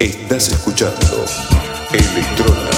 Estás escuchando Electrona.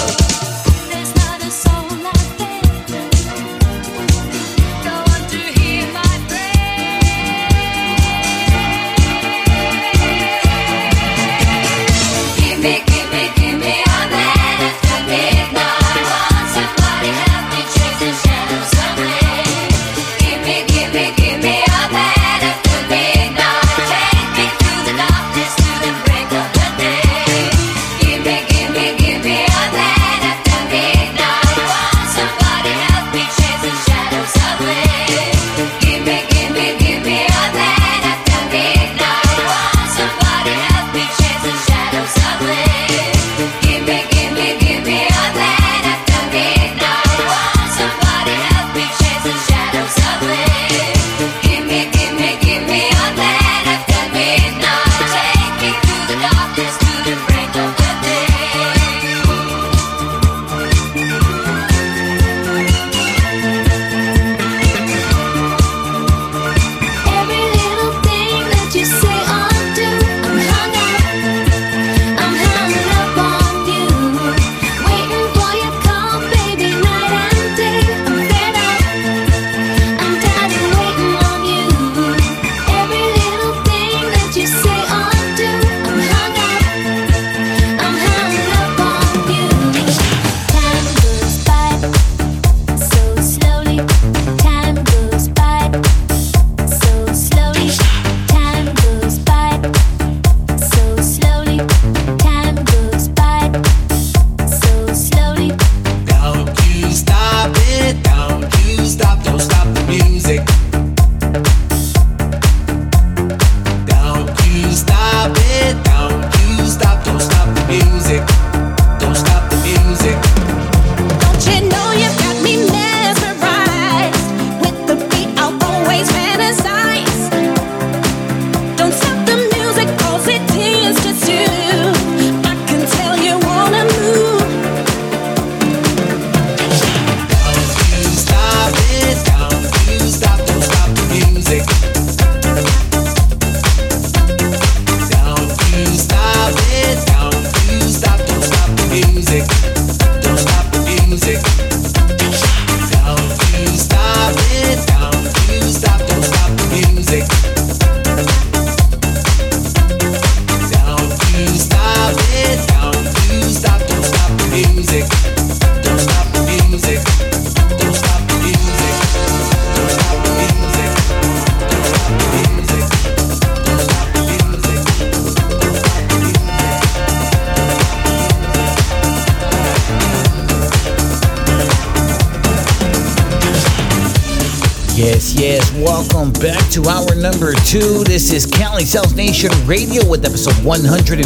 Number 2, this is Cali's House Nation Radio with episode 152.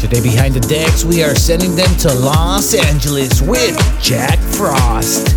Today behind the decks, we are sending them to Los Angeles with Jack Frozt.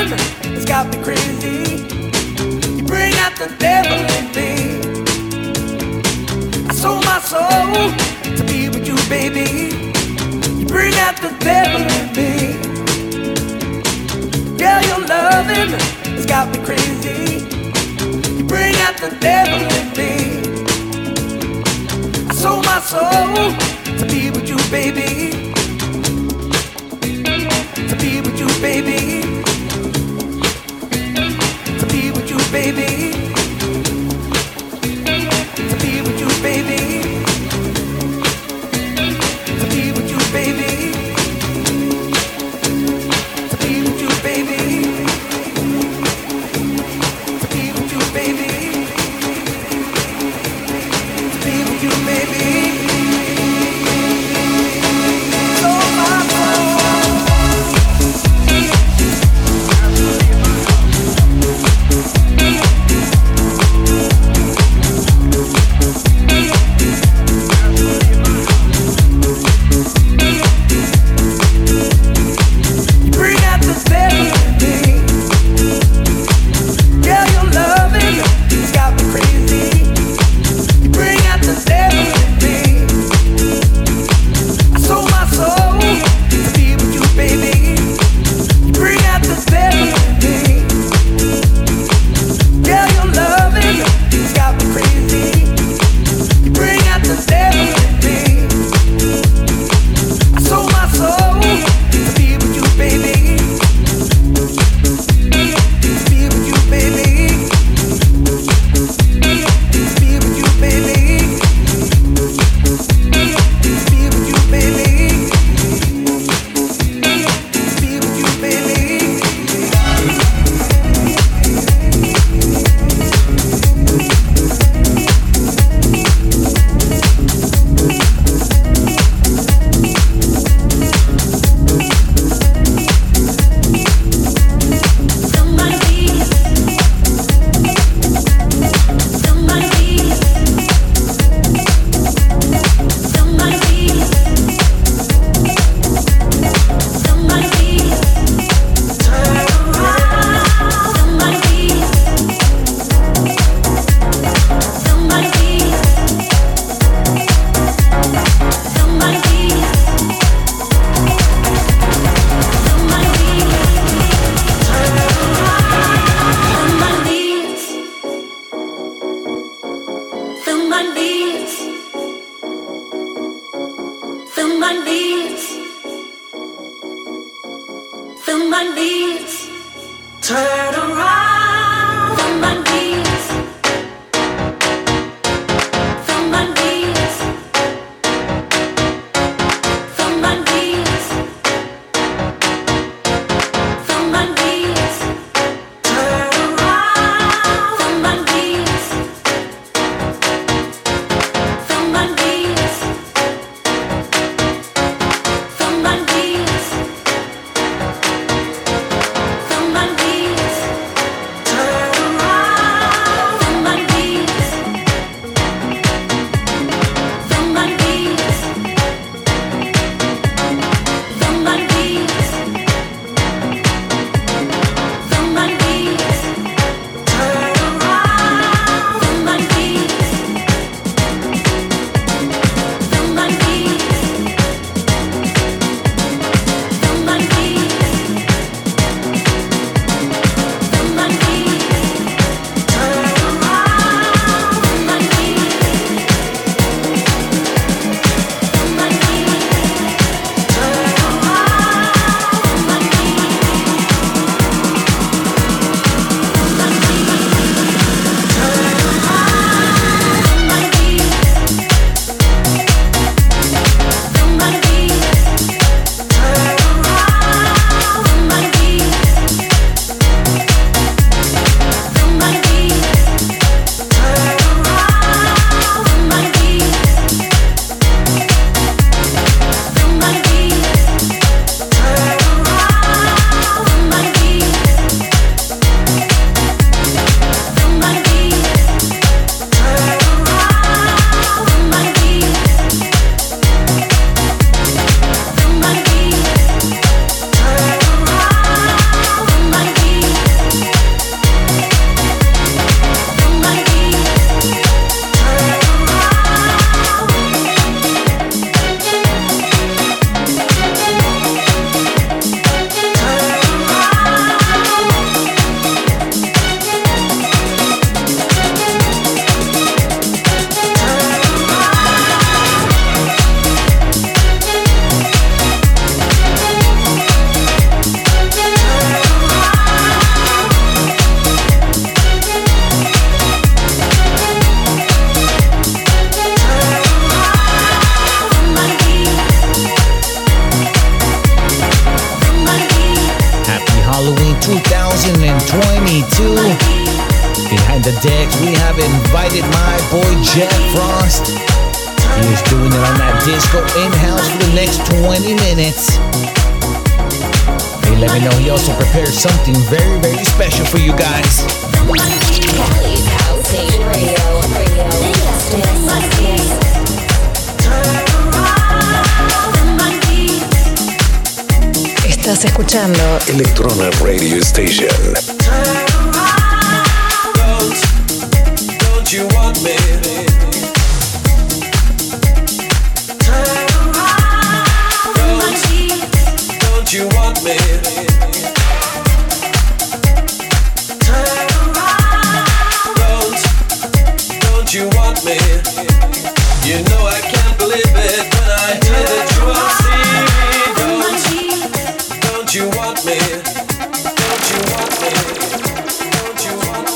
rhythm has got me crazy. You bring out the devil in me. I sold my soul to be with you, baby. You bring out the devil in me. Girl, your loving has got me crazy. You bring out the devil in me. I sold my soul to be with you, baby. Baby, to be with you, baby, to be with you, baby, to be with you, baby, to be with you, baby, to be with you, baby, to be with you, baby. 2022. Behind the decks, we have invited my boy Jack Frozt. He is doing it on that disco in-house for the next 20 minutes. Hey, let me know he also prepared something very, very special for you guys. Cali's House Nation Radio. Estás escuchando Electrona Radio Station. Don't you want me? You want me? Turn around. Don't you want me? You know I can't believe it when I hear that you won't see me. Don't you want me? Don't you want me? Don't you want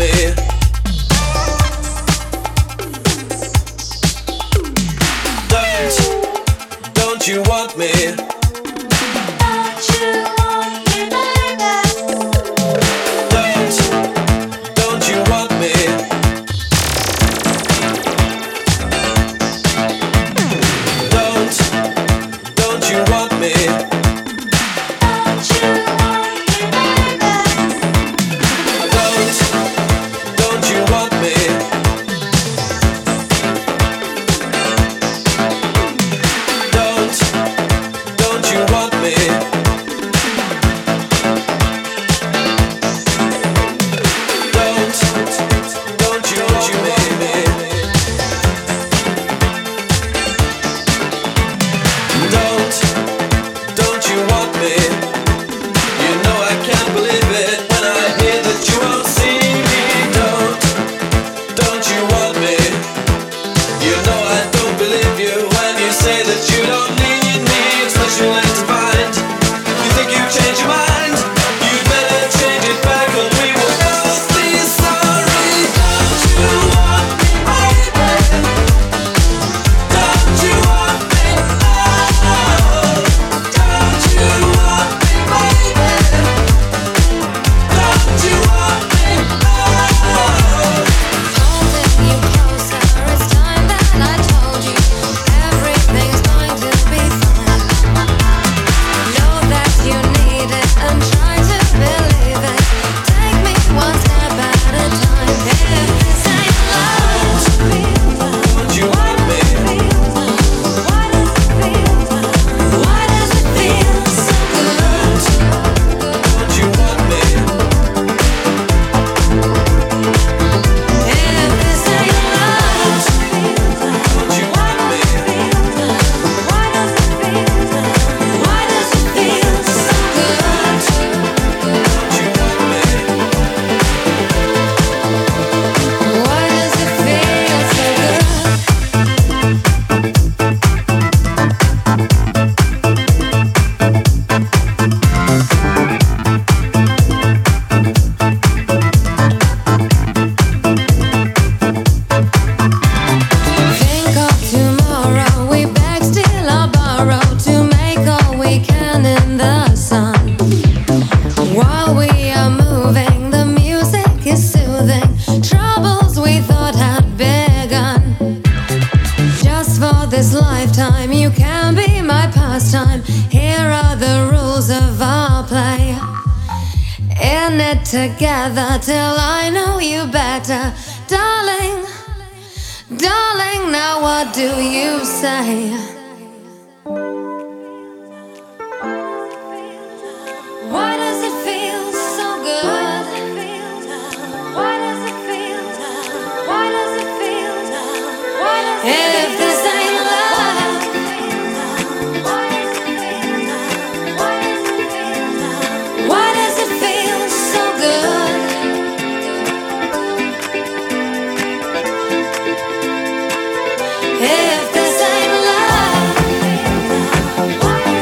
man. Don't you want me? Don't you want me, baby? Don't you want me? Don't you want me? Don't you want me, baby? Don't you want me? Together till I know you better, darling, darling. Now what do you say? Why does it feel so good? Why does it feel? Why does it feel? Why does it feel? If this ain't love, why does it feel?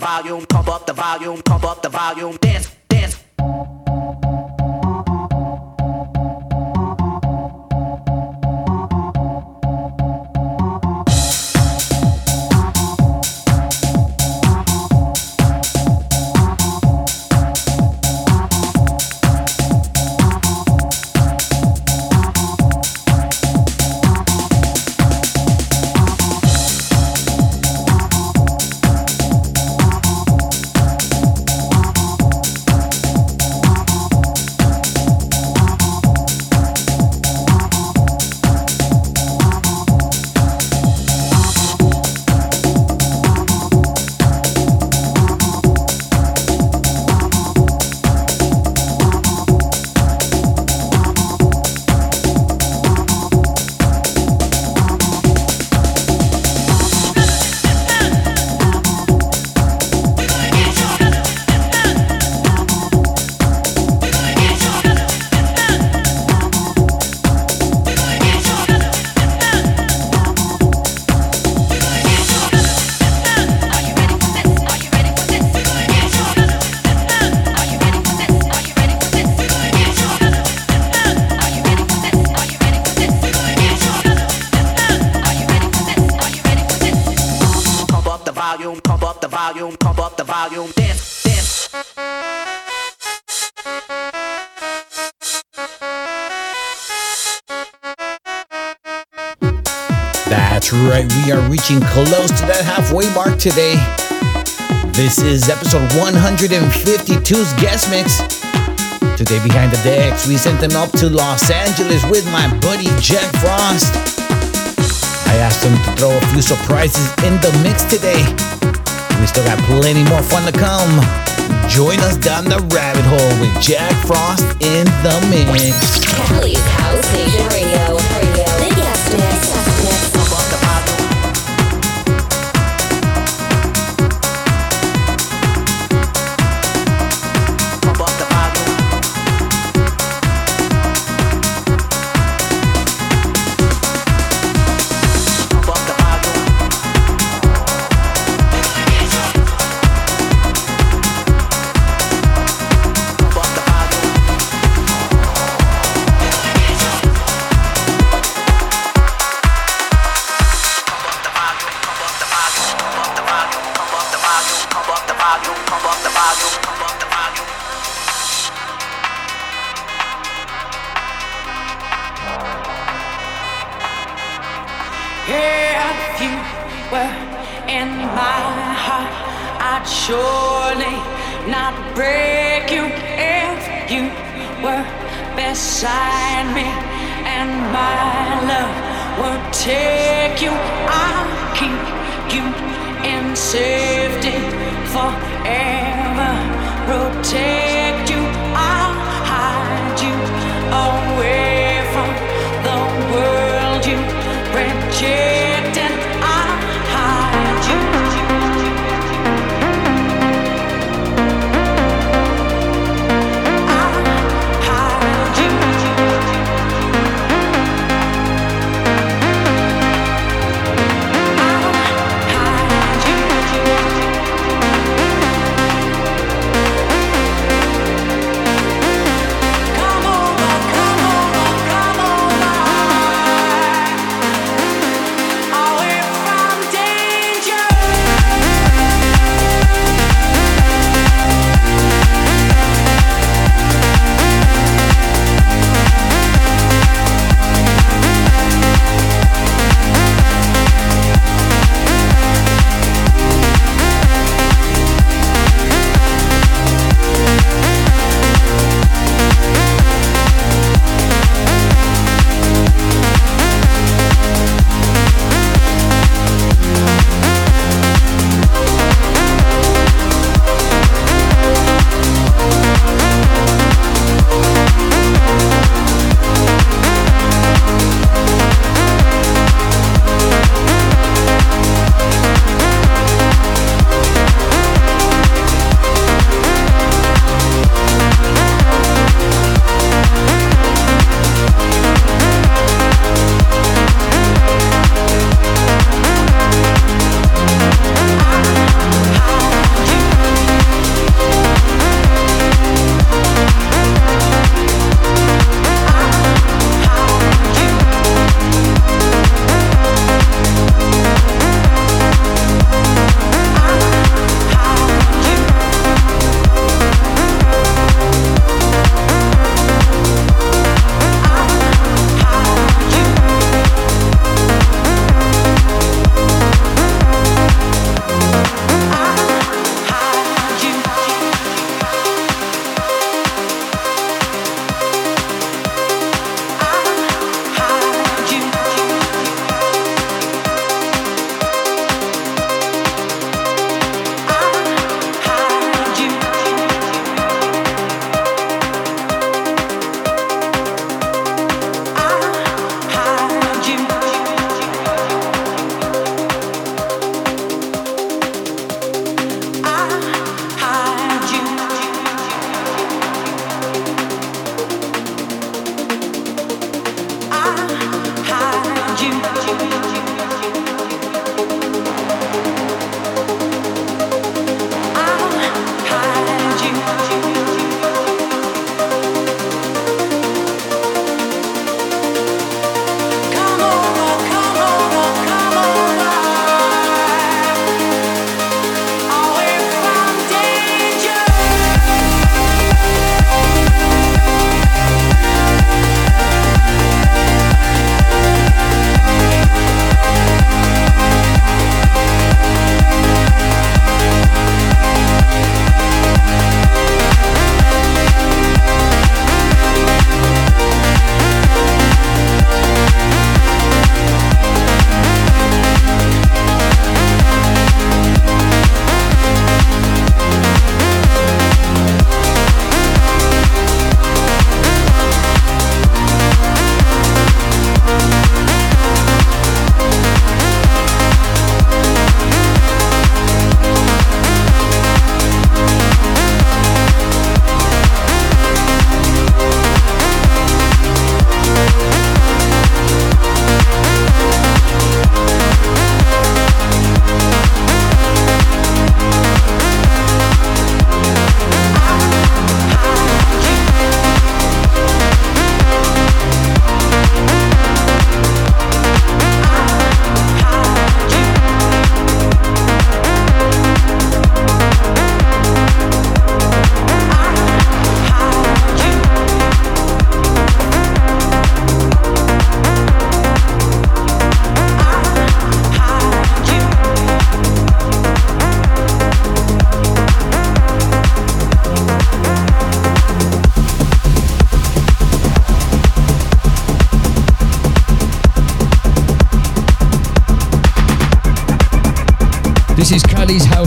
volume, pump up the volume, pump up the volume. Dance, dance. We are reaching close to that halfway mark today. This is episode 152's guest mix. Today behind the decks, we sent them up to Los Angeles with my buddy Jack Frozt. I asked him to throw a few surprises in the mix today. We still got plenty more fun to come. Join us down the rabbit hole with Jack Frozt in the mix. Cali's House Nation Radio. The guest mix.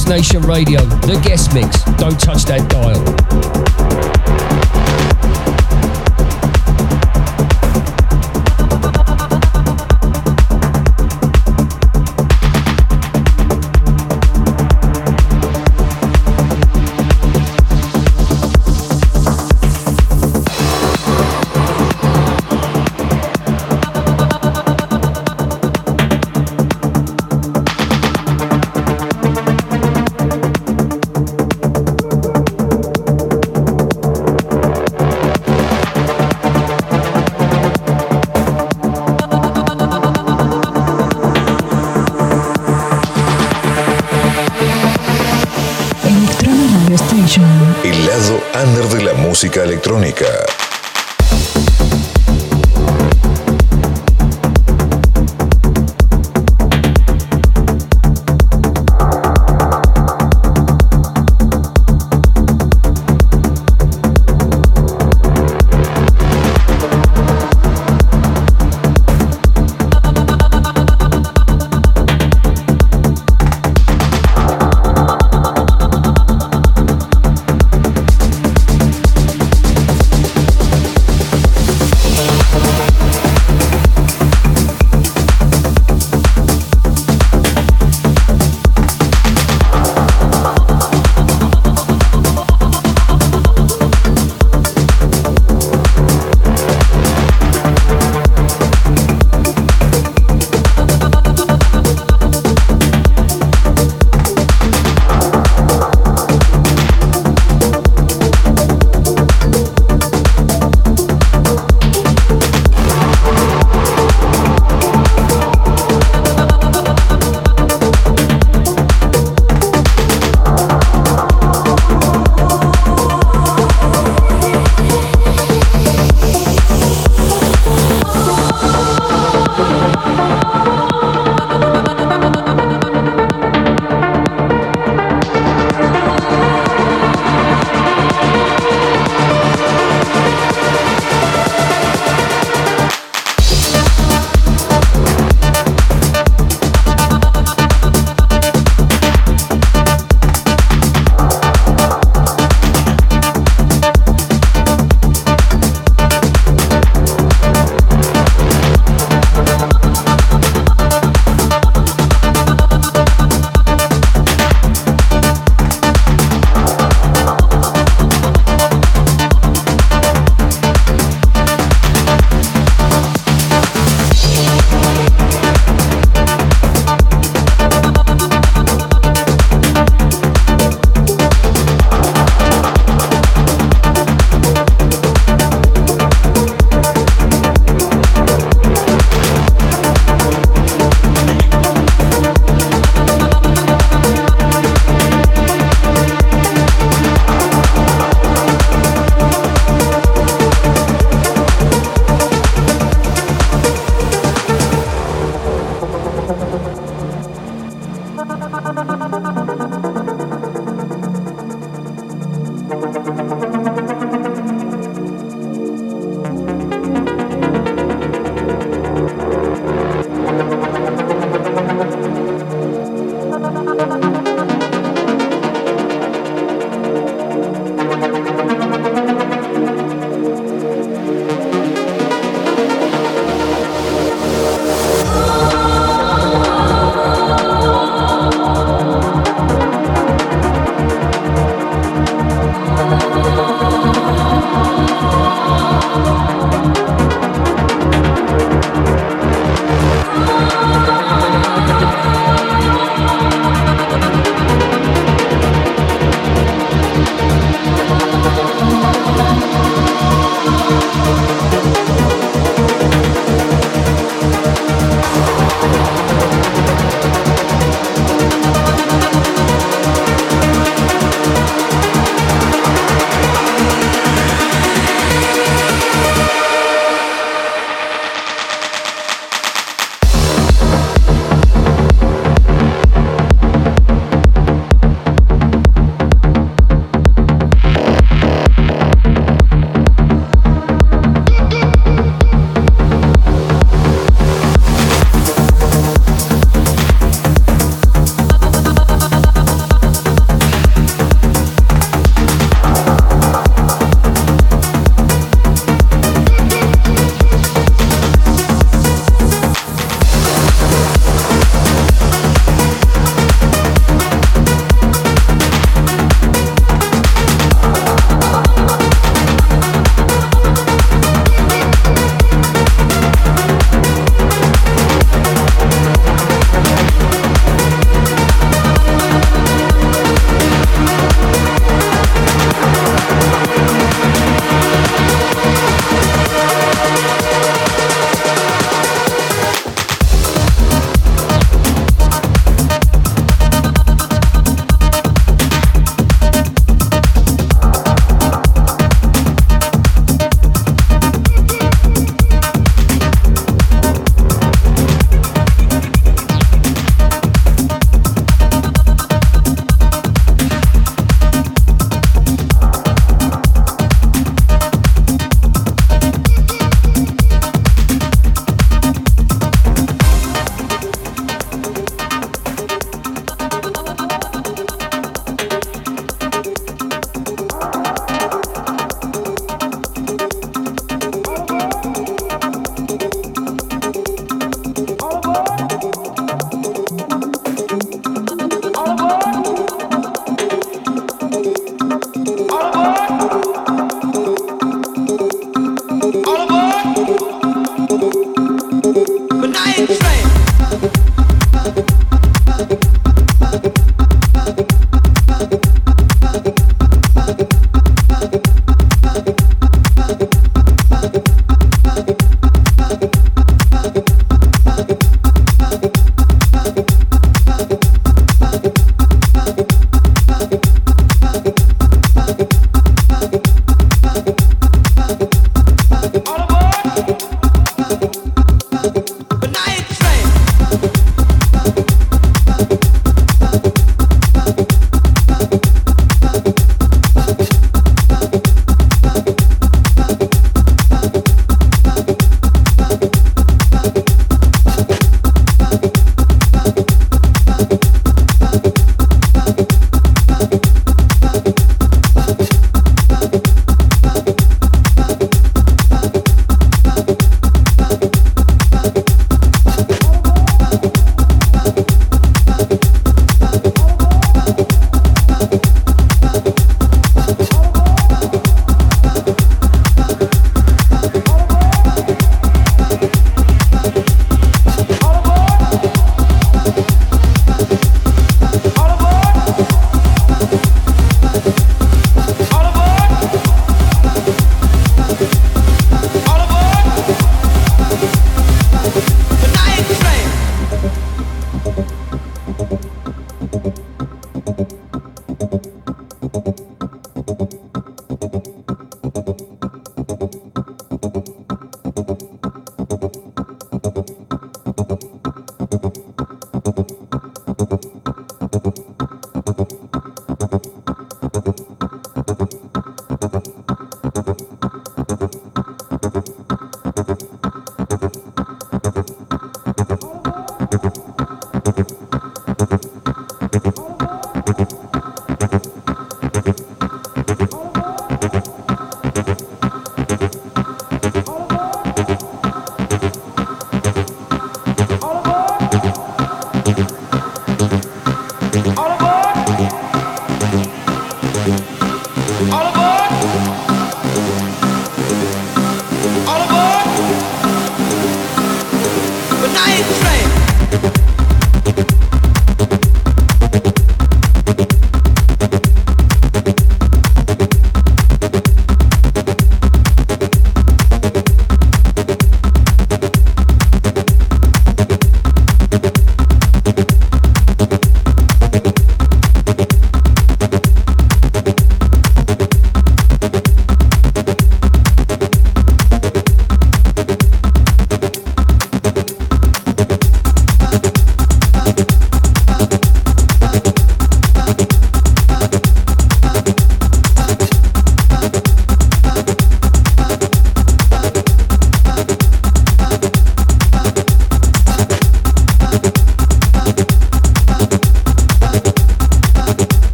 House Nation Radio, the guest mix. Don't touch that dial. El lado under de la música electrónica.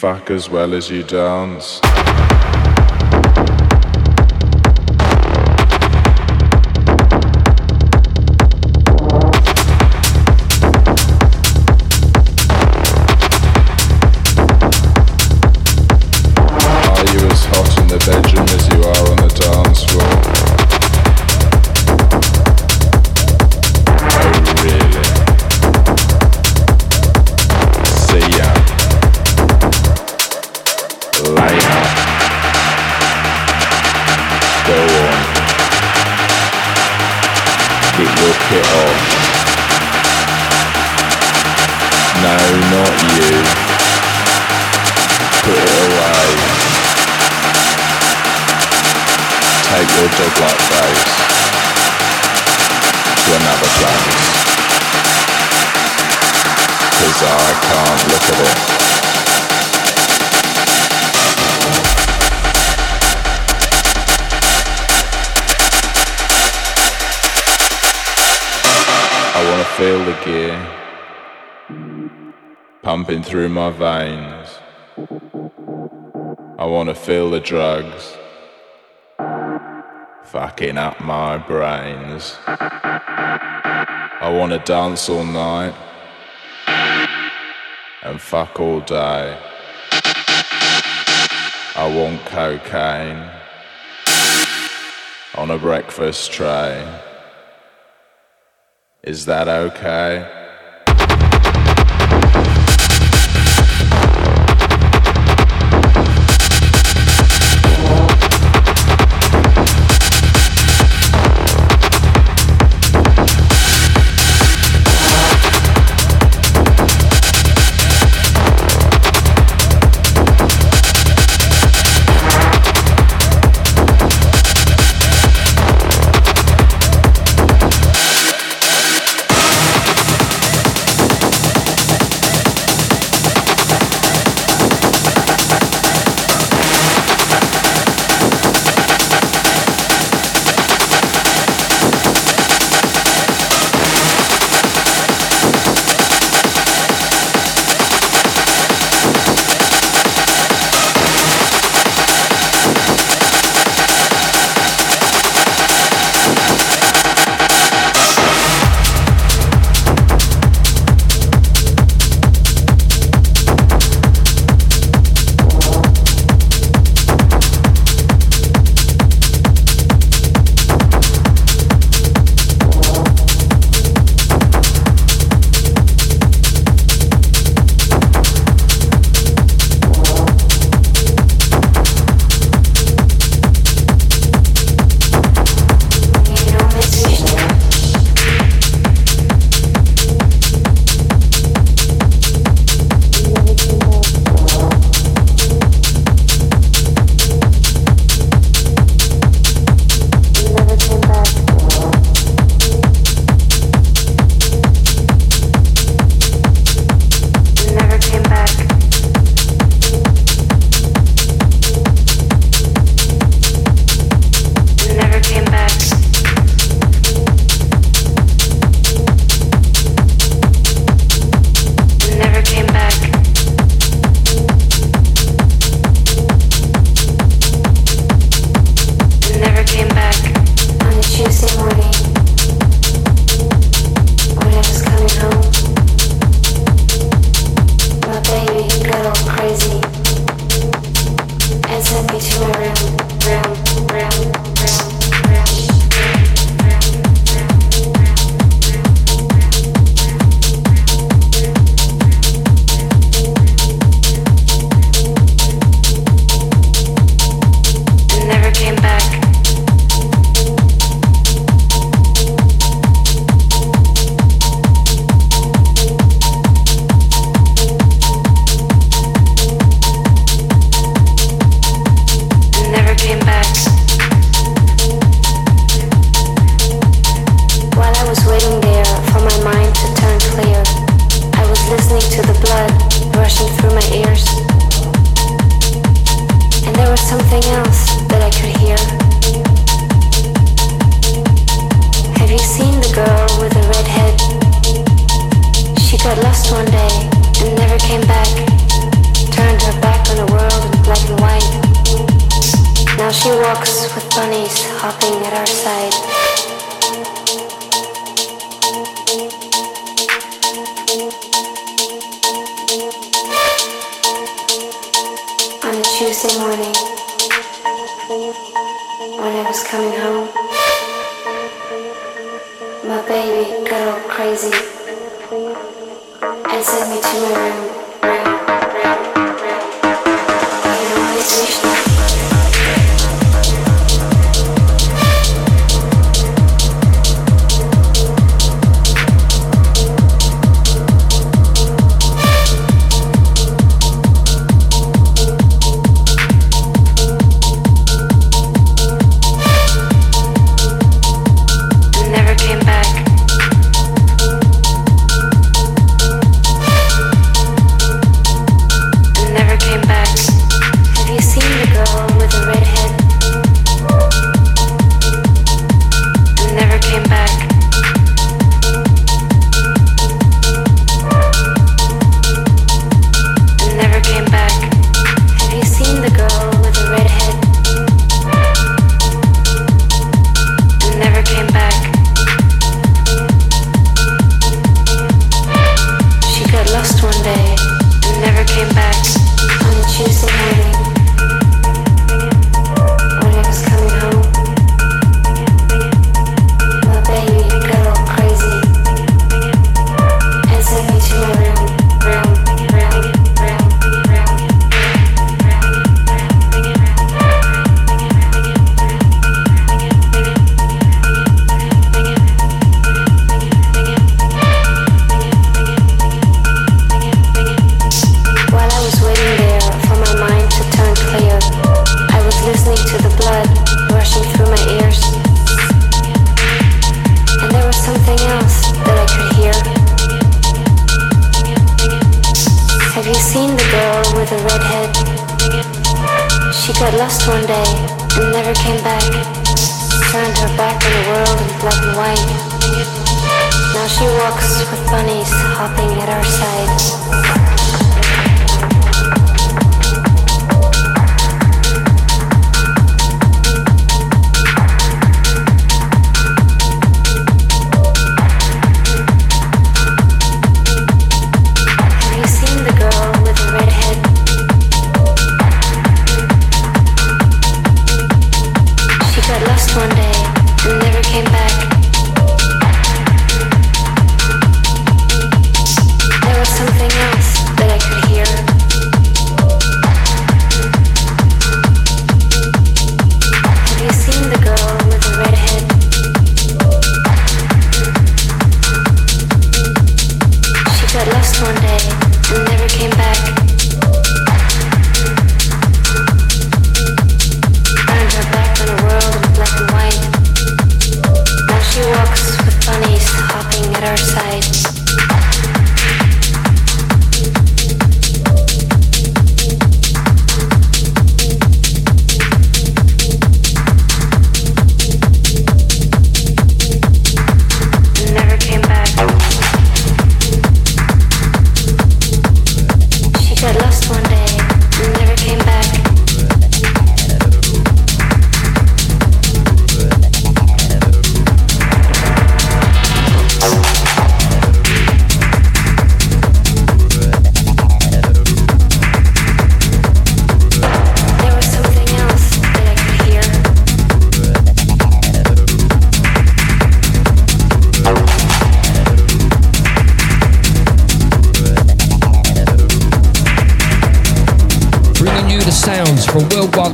Fuck as well as you dance. Pumping through my veins. I wanna feel the drugs fucking up my brains. I wanna dance all night and fuck all day. I want cocaine on a breakfast tray. Is that okay? ears, and there was something else that I could hear. Have you seen the girl with the red head? She got lost one day and never came back, turned her back on the world in black and white. Now she walks with bunnies hopping at our side. Tuesday morning, when I was coming home, my baby got all crazy and sent me to my room.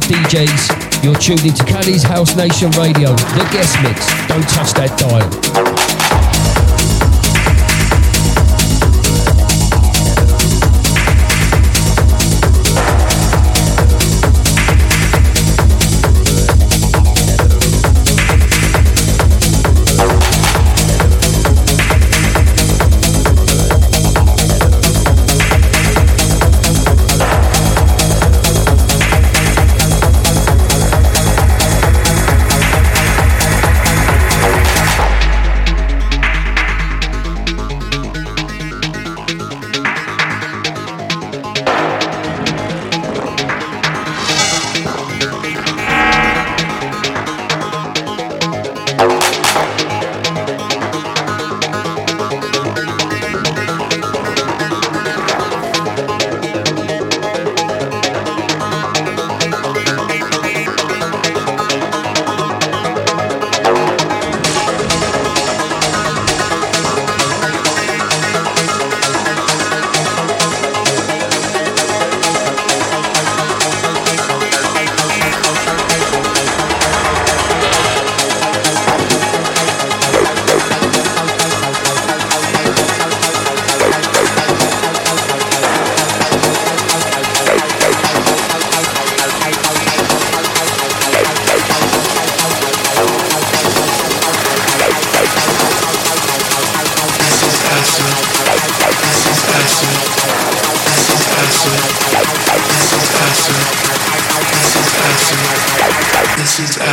DJs, you're tuned into Caddy's House Nation Radio, the guest mix. Don't touch that dial.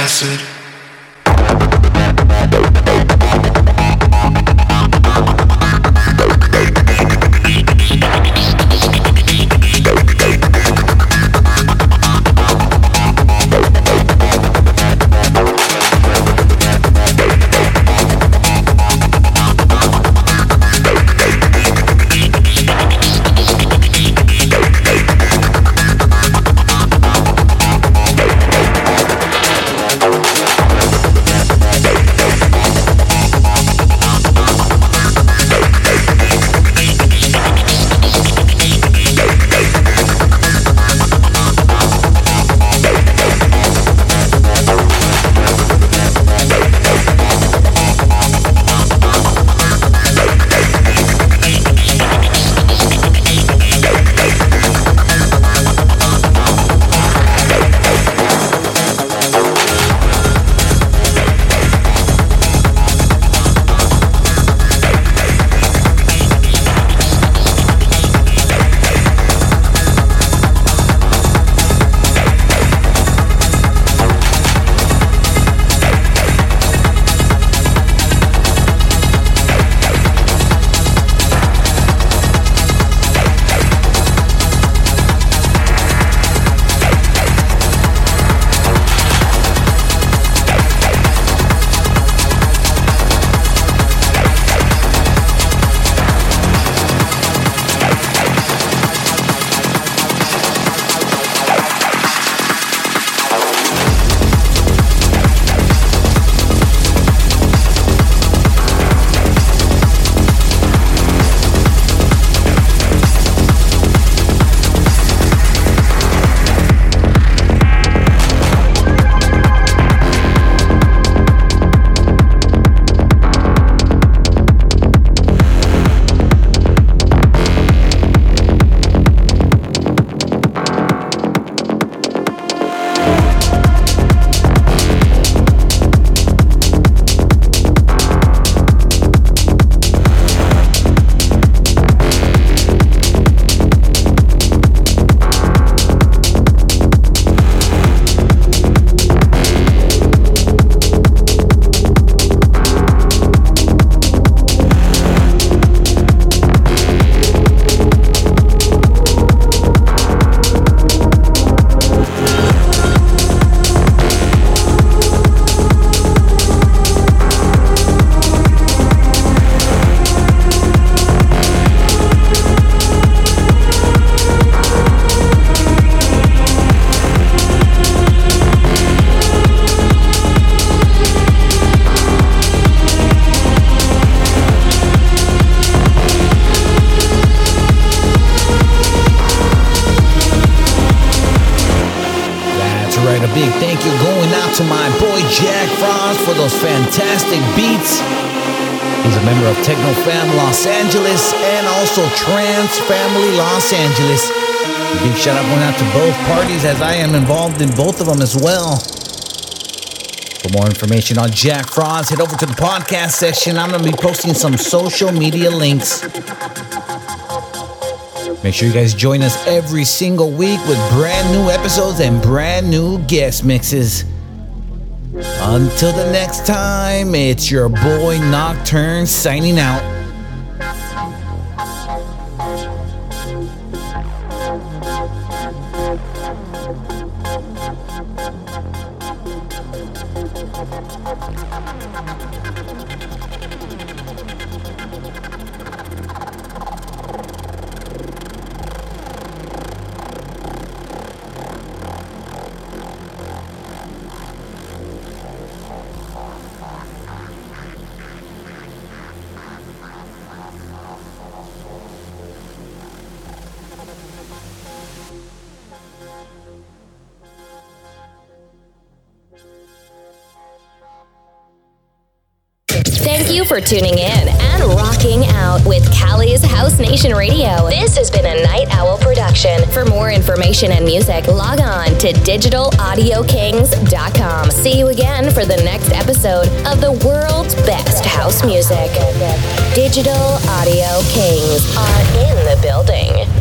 acid. Jack Frozt for those fantastic beats. He's a member of Techno Fam Los Angeles and also Trans Family Los Angeles. Big shout out going out to both parties, as I am involved in both of them as well. For more information on Jack Frozt, head over to the podcast section. I'm going to be posting some social media links. Make sure you guys join us every single week with brand new episodes and brand new guest mixes. Until the next time, it's your boy Nocturne signing out. For tuning in and rocking out with Cali's House Nation Radio. This has been a Night Owl production. For more information and music, log on to digitalaudiokings.com. See you again for the next episode of the world's best house music. Digital Audio Kings are in the building.